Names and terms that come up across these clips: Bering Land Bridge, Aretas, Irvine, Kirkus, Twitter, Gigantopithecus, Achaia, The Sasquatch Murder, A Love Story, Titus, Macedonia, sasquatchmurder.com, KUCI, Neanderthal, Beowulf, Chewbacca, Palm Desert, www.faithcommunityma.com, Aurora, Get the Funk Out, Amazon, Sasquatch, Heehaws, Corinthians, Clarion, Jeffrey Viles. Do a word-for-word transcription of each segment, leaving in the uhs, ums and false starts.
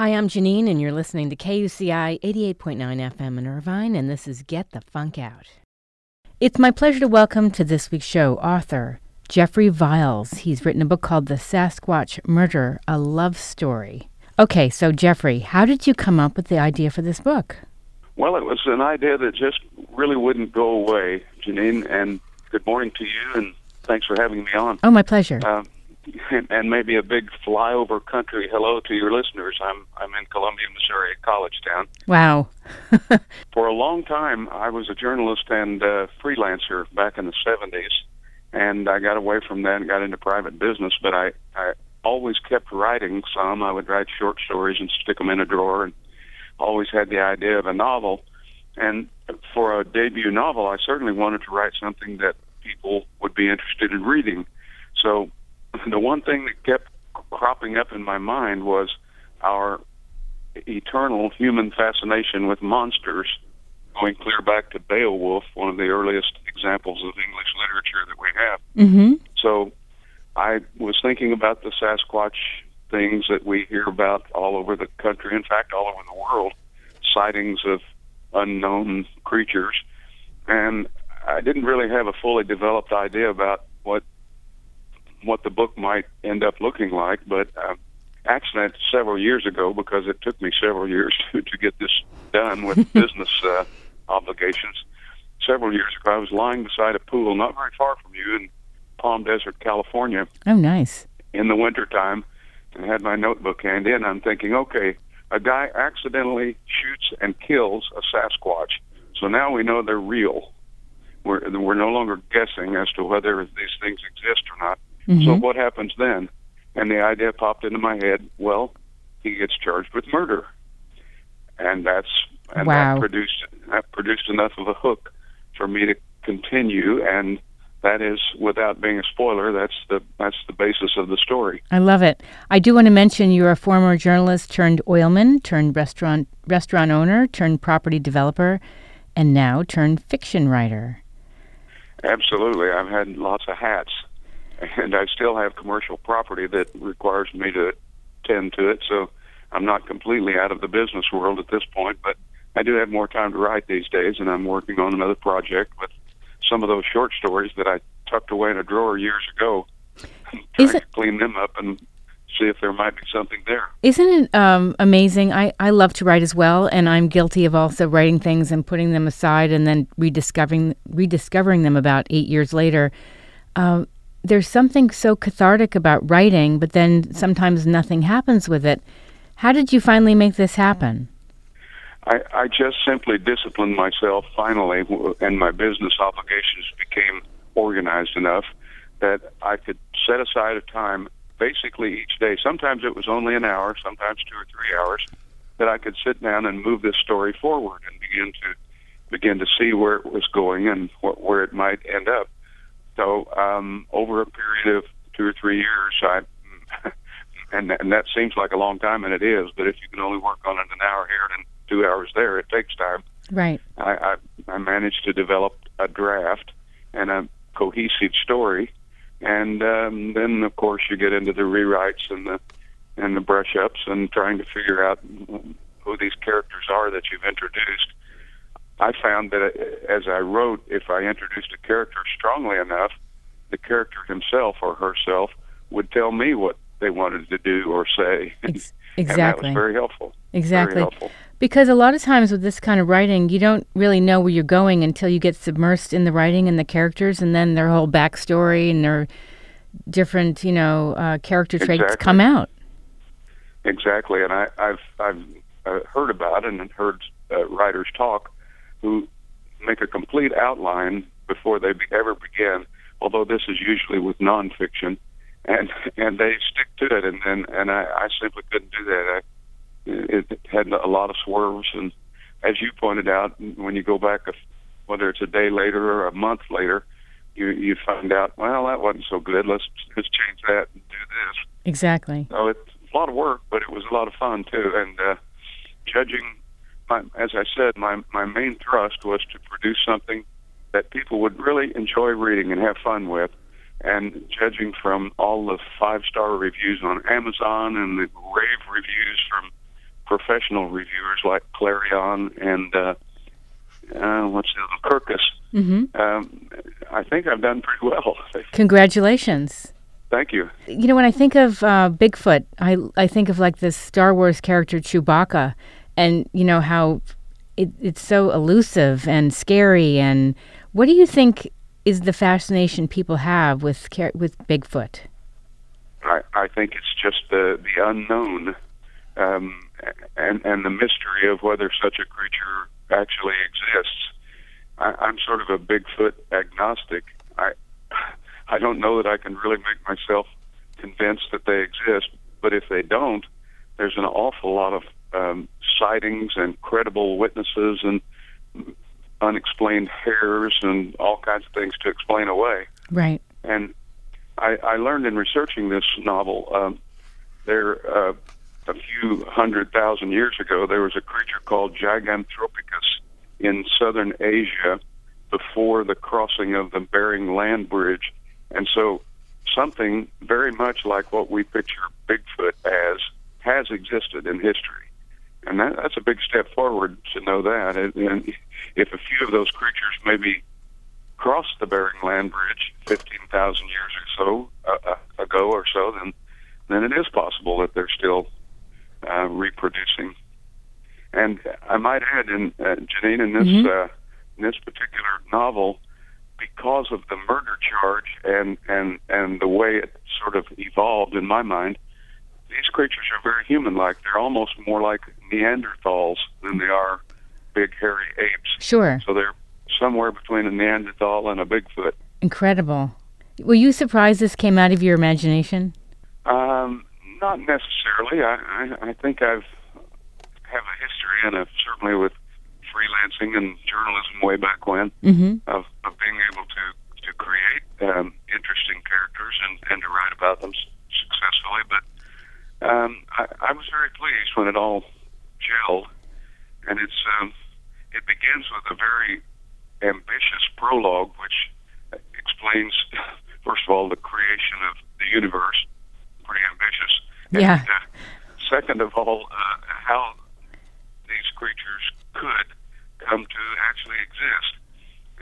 Hi, I'm Janine, and you're listening to K U C I eighty-eight point nine F M in Irvine, and this is Get the Funk Out. It's my pleasure to welcome to this week's show author Jeffrey Viles. He's written a book called The Sasquatch Murder, A Love Story. Okay, so Jeffrey, how did you come up with the idea for this book? Well, it was an idea that just really wouldn't go away, Janine, and good morning to you, and thanks for having me on. Oh, my pleasure. Uh, and, and maybe a big flyover country hello to your listeners. I'm I'm in Columbia, Missouri, a college town. Wow. For a long time, I was a journalist and uh, freelancer back in the seventies, and I got away from that and got into private business, but I, I always kept writing some. I would write short stories and stick them in a drawer, and always had the idea of a novel. And for a debut novel, I certainly wanted to write something that people would be interested in reading. So the one thing that kept cropping up in my mind was our eternal human fascination with monsters, going clear back to Beowulf, one of the earliest examples of English literature that we have. Mm-hmm. So I was thinking about the Sasquatch things that we hear about all over the country, in fact, all over the world, sightings of unknown creatures. And I didn't really have a fully developed idea about what what the book might end up looking like, but uh, actually that's several years ago, because it took me several years to, to get this done with business uh, obligations. Several years ago, I was lying beside a pool not very far from you in Palm Desert, California. Oh, nice. In the wintertime, and had my notebook handy, and I'm thinking, okay, a guy accidentally shoots and kills a Sasquatch, so now we know they're real. We're, we're no longer guessing as to whether these things exist or not. Mm-hmm. So what happens then? And the idea popped into my head, well, he gets charged with murder. And that's and wow. that produced that produced enough of a hook for me to continue, and that is, without being a spoiler, that's the that's the basis of the story. I love it. I do want to mention you're a former journalist turned oilman, turned restaurant restaurant owner, turned property developer, and now turned fiction writer. Absolutely. I've had lots of hats. And I still have commercial property that requires me to tend to it, so I'm not completely out of the business world at this point, but I do have more time to write these days, and I'm working on another project with some of those short stories that I tucked away in a drawer years ago. I'm trying it, to clean them up and see if there might be something there. Isn't it um, amazing? I, I love to write as well, and I'm guilty of also writing things and putting them aside and then rediscovering, rediscovering them about eight years later. Um uh, There's something so cathartic about writing, but then sometimes nothing happens with it. How did you finally make this happen? I, I just simply disciplined myself finally, and my business obligations became organized enough that I could set aside a time basically each day. Sometimes it was only an hour, sometimes two or three hours, that I could sit down and move this story forward and begin to begin to see where it was going and what, where it might end up. So um, over a period of two or three years, I, and, and that seems like a long time, and it is, but if you can only work on it an hour here and two hours there, it takes time. Right. I, I, I managed to develop a draft and a cohesive story, and um, then, of course, you get into the rewrites and the, and the brush-ups and trying to figure out who these characters are that you've introduced. I found that as I wrote, if I introduced a character strongly enough, the character himself or herself would tell me what they wanted to do or say. Ex- exactly. And that was very helpful. Exactly. Very helpful. Because a lot of times with this kind of writing, you don't really know where you're going until you get submersed in the writing and the characters, and then their whole backstory and their different, you know, uh, character traits exactly. come out. Exactly. And I, I've, I've uh, heard about and heard uh, writers talk who make a complete outline before they be, ever begin, although this is usually with nonfiction, and and they stick to it, and and, and I, I simply couldn't do that. I, it had a lot of swerves, and as you pointed out, when you go back, whether it's a day later or a month later, you you find out, well, that wasn't so good, let's, let's change that and do this. Exactly. So it's a lot of work, but it was a lot of fun, too, and uh, judging... As I said, my, my main thrust was to produce something that people would really enjoy reading and have fun with. And judging from all the five-star reviews on Amazon and the rave reviews from professional reviewers like Clarion and uh, uh, what's the other, Kirkus. Mm-hmm. Um, I think I've done pretty well. Congratulations. Thank you. You know, when I think of uh, Bigfoot, I I think of like this Star Wars character Chewbacca, and you know how it, it's so elusive and scary. And what do you think is the fascination people have with with Bigfoot? I, I think it's just the the unknown, um, and and the mystery of whether such a creature actually exists. I, I'm sort of a Bigfoot agnostic. I I don't know that I can really make myself convinced that they exist, but if they don't, there's an awful lot of um, sightings and credible witnesses and unexplained hairs and all kinds of things to explain away. Right. And I, I learned in researching this novel, um, there uh, a few hundred thousand years ago, there was a creature called Gigantopithecus in southern Asia before the crossing of the Bering Land Bridge. And so something very much like what we picture Bigfoot as has existed in history. And that, that's a big step forward to know that. And, and if a few of those creatures maybe crossed the Bering Land Bridge fifteen thousand years or so uh, ago or so, then then it is possible that they're still uh, reproducing. And I might add, in, uh, Janine, in this, mm-hmm. uh, in this particular novel, because of the murder charge and, and, and the way it sort of evolved in my mind, these creatures are very human-like. They're almost more like Neanderthals than they are big, hairy apes. Sure. So they're somewhere between a Neanderthal and a Bigfoot. Incredible. Were you surprised this came out of your imagination? Um, not necessarily. I, I, I think I've have a history, and I've certainly with freelancing and journalism way back when, mm-hmm. of, of being able to, to create um, interesting characters and, and to write about them successfully. But um, I, I was very pleased when it all gelled. And it's um, it begins with a very ambitious prologue, which explains, first of all, the creation of the universe. Pretty ambitious. Yeah. And, uh, second of all, uh, how these creatures could come to actually exist,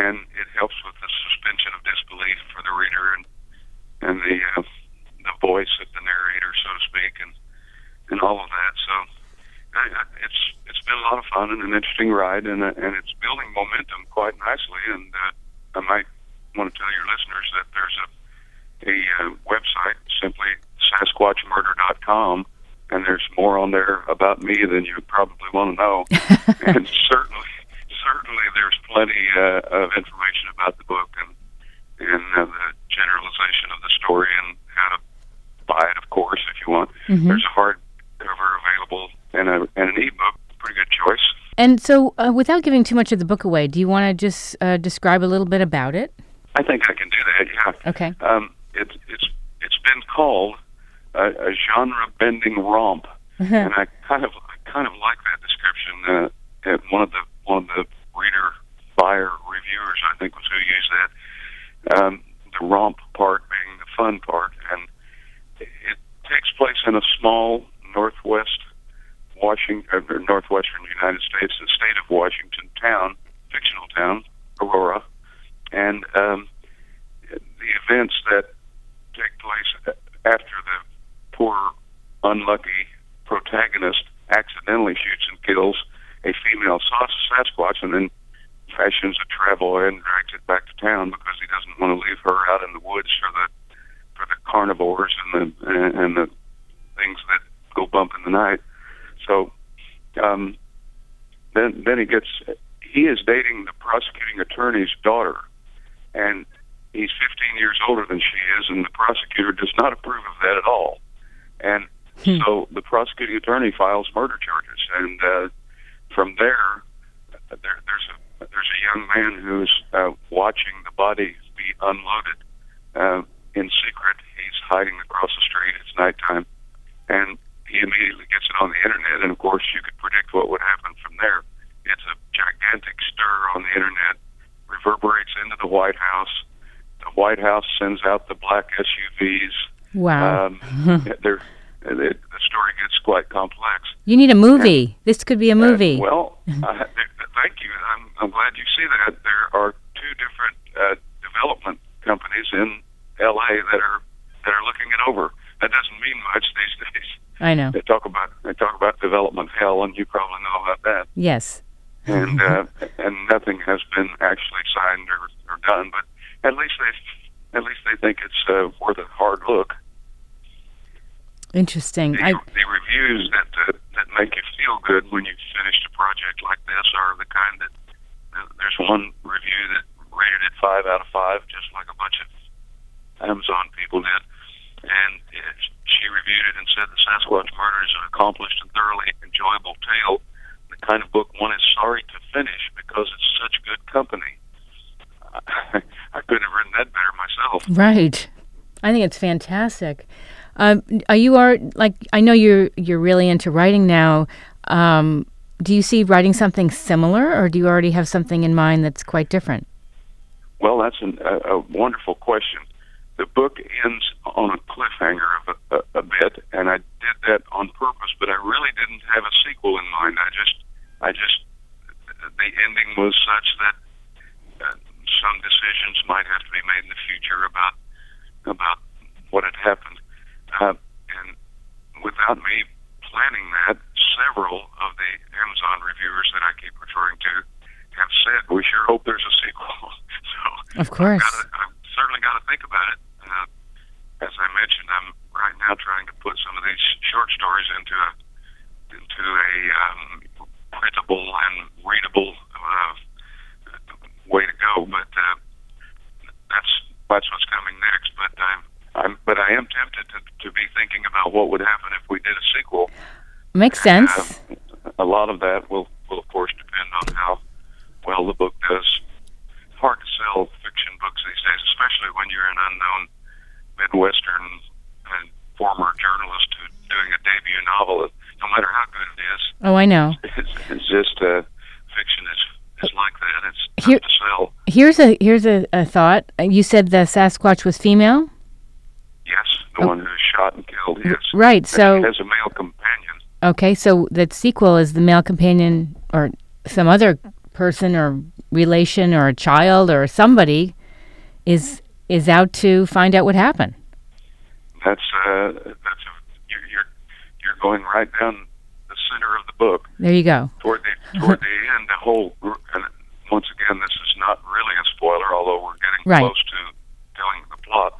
and it helps with the suspension of disbelief for the reader and and the uh, the voice of the narrator, so to speak, and and all of that. So I, I, it's it's been a lot of fun and an interesting ride, and uh, and it's building momentum quite nicely. And uh, I might want to tell your listeners that there's a a uh, website, simply sasquatch murder dot com. And there's more on there about me than you probably want to know. And certainly, certainly, there's plenty uh, of information about the book and and uh, the generalization of the story and how to buy it, of course, if you want. Mm-hmm. There's a hardcover available and a and an ebook. Pretty good choice. And so, uh, without giving too much of the book away, do you want to just uh, describe a little bit about it? I think I can do that. Yeah. Okay. Um, it's it's it's been called A, a genre-bending romp, mm-hmm. and I kind of, I kind of like that description. Uh, and one of the one of the reader buyer reviewers, I think, was who used that. Um, the romp part being the fun part, and it, it takes place in a small northwest Washington, or northwestern United States, the state of Washington town, fictional town, Aurora, and um, the events that take place after the poor, unlucky protagonist accidentally shoots and kills a female Sasquatch and then fashions a travel and drags it back to town because he doesn't want to leave her out in the woods for the for the carnivores and the and, and the things that go bump in the night. So um, then then he gets he is dating the prosecuting attorney's daughter, and he's fifteen years older than she is, and the prosecutor does not approve of that at all. And hmm. so the prosecuting attorney files murder charges, and uh, from there, there, there's a there's a young man who's uh, watching the body be unloaded uh, in secret. He's hiding across the street. It's nighttime, and he immediately gets it on the internet. And of course, you could predict what would happen from there. It's a gigantic stir on the internet, reverberates into the White House. The White House sends out the black S U Vs. Wow. Um, there, and it, the story gets quite complex. You need a movie. And, this could be a movie. Uh, well, uh, thank you. I'm, I'm glad you see that. There are two different uh, development companies in L A that are that are looking it over. That doesn't mean much these days. I know. They talk about they talk about development hell, and you probably know about that. Yes. And uh, and nothing has been actually signed or, or done, but at least they at least they think it's uh, worth a hard look. Interesting. The, I... the reviews that uh, that make you feel good when you've finished a project like this are the kind that uh, there's one review that rated it five out of five, just like a bunch of Amazon people did, and it, she reviewed it and said The Sasquatch Murder is an accomplished and thoroughly enjoyable tale, the kind of book one is sorry to finish because it's such good company. I, I couldn't have written that better myself. Right. I think it's fantastic. Um, are you are like I know you're you're really into writing now. Um, do you see writing something similar, or do you already have something in mind that's quite different? Well, that's an, a, a wonderful question. The book ends on a cliffhanger of a, a, a bit, and I did that on purpose. But I really didn't have a sequel in mind. I just, I just, the ending was such that uh, some decisions might have to be made in the future about about what had happened. Uh, and without me planning that, several of the Amazon reviewers that I keep referring to have said, we sure hope there's a sequel. So of course. I've, gotta, I've certainly got to think about it. Uh, as I mentioned, I'm right now trying to put some of these short stories into a, into a um, printable and readable uh, way to go, but uh, that's, that's what's coming next. But I'm I'm, but I am tempted to, to be thinking about what would happen if we did a sequel. Makes sense. Uh, a lot of that will, will, of course, depend on how well the book does. It's hard to sell fiction books these days, especially when you're an unknown Midwestern and former journalist who's doing a debut novel. No matter how good it is. Oh, I know. It's, it's just uh, fiction is, is like that. It's Here, tough to sell. Here's a here's a, a thought. You said the Sasquatch was female? Yes, the oh. one who was shot and killed, yes. Right, so... As a male companion. Okay, so that sequel is the male companion or some other person or relation or a child or somebody is is out to find out what happened. That's... Uh, that's a, you're, you're, you're going right down the center of the book. There you go. Toward the, toward the end, the whole... And once again, this is not really a spoiler, although we're getting right. close to telling the plot.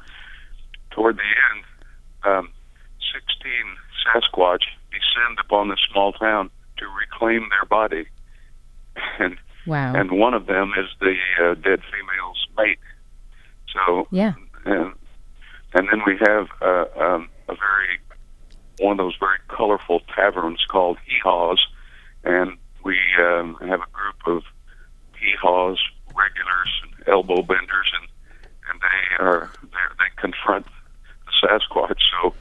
Toward the end, um, sixteen Sasquatch descend upon this small town to reclaim their body. And wow. and one of them is the uh, dead female's mate. So, yeah. And, and then we have uh, um, a very, one of those very colorful taverns called Heehaws. And we um, have a group of Heehaws regulars and elbow benders, and, and they are, they confront Sasquatch, so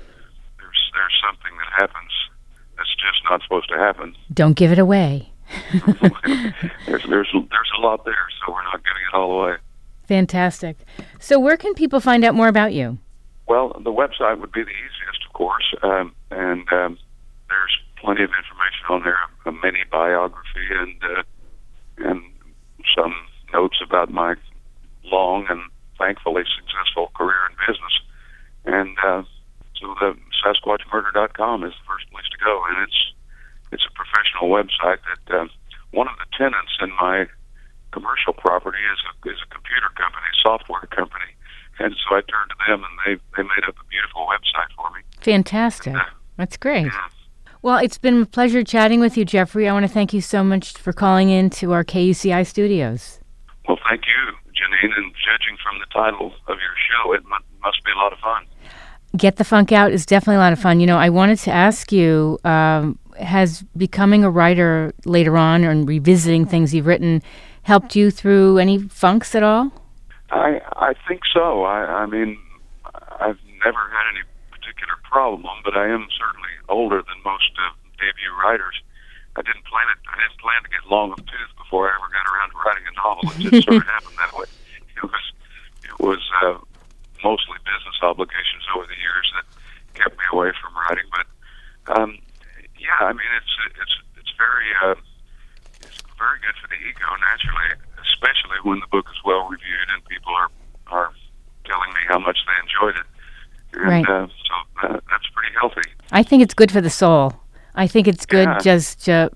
there's there's something that happens that's just not supposed to happen. Don't give it away. there's there's there's a lot there, so we're not giving it all away. Fantastic. So where can people find out more about you? Well, the website would be the easiest, of course, um, and um, there's plenty of information on there, a mini biography and uh, and some notes about my long and thankfully successful career in business. And uh, so the sasquatch murder dot com is the first place to go, and it's it's a professional website that uh, one of the tenants in my commercial property is a, is a computer company, software company, and so I turned to them, and they, they made up a beautiful website for me. Fantastic. Uh, That's great. Yeah. Well, it's been a pleasure chatting with you, Jeffrey. I want to thank you so much for calling in to our K U C I studios. Well, thank you, Janine, and judging from the title of your show, it m- must be a lot of fun. Get the Funk Out is definitely a lot of fun. You know, I wanted to ask you, um, has becoming a writer later on and revisiting things you've written helped you through any funks at all? I I think so. I, I mean, I've never had any particular problem, but I am certainly older than most uh, debut writers. I didn't plan it. I didn't plan to get long of tooth before I ever got around to writing a novel. It just sort of happened that way. It was, it was uh, mostly business obligations over the years that kept me away from writing. But um, yeah, I mean, it's it's it's very uh, it's very good for the ego, naturally, especially when the book is well reviewed and people are are telling me how much they enjoyed it. Right. And, uh, so uh, that's pretty healthy. I think it's good for the soul. I think it's good yeah. just to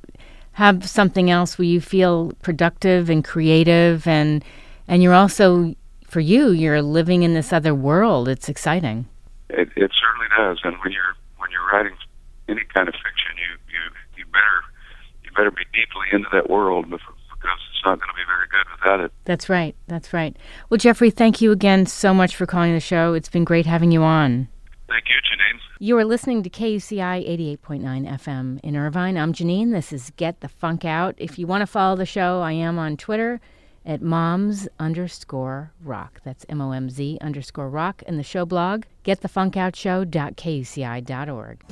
have something else where you feel productive and creative, and and you're also, for you, you're living in this other world. It's exciting. It, it certainly does. And when you're when you're writing any kind of fiction, you you, you better you better be deeply into that world, before, because it's not going to be very good without it. That's right. That's right. Well, Jeffrey, thank you again so much for calling the show. It's been great having you on. Thank you, Janine. You are listening to K U C I eighty-eight point nine F M in Irvine. I'm Janine. This is Get the Funk Out. If you want to follow the show, I am on Twitter at moms underscore rock. That's M O M Z underscore rock. And the show blog, get the funk out show dot K U C I dot org.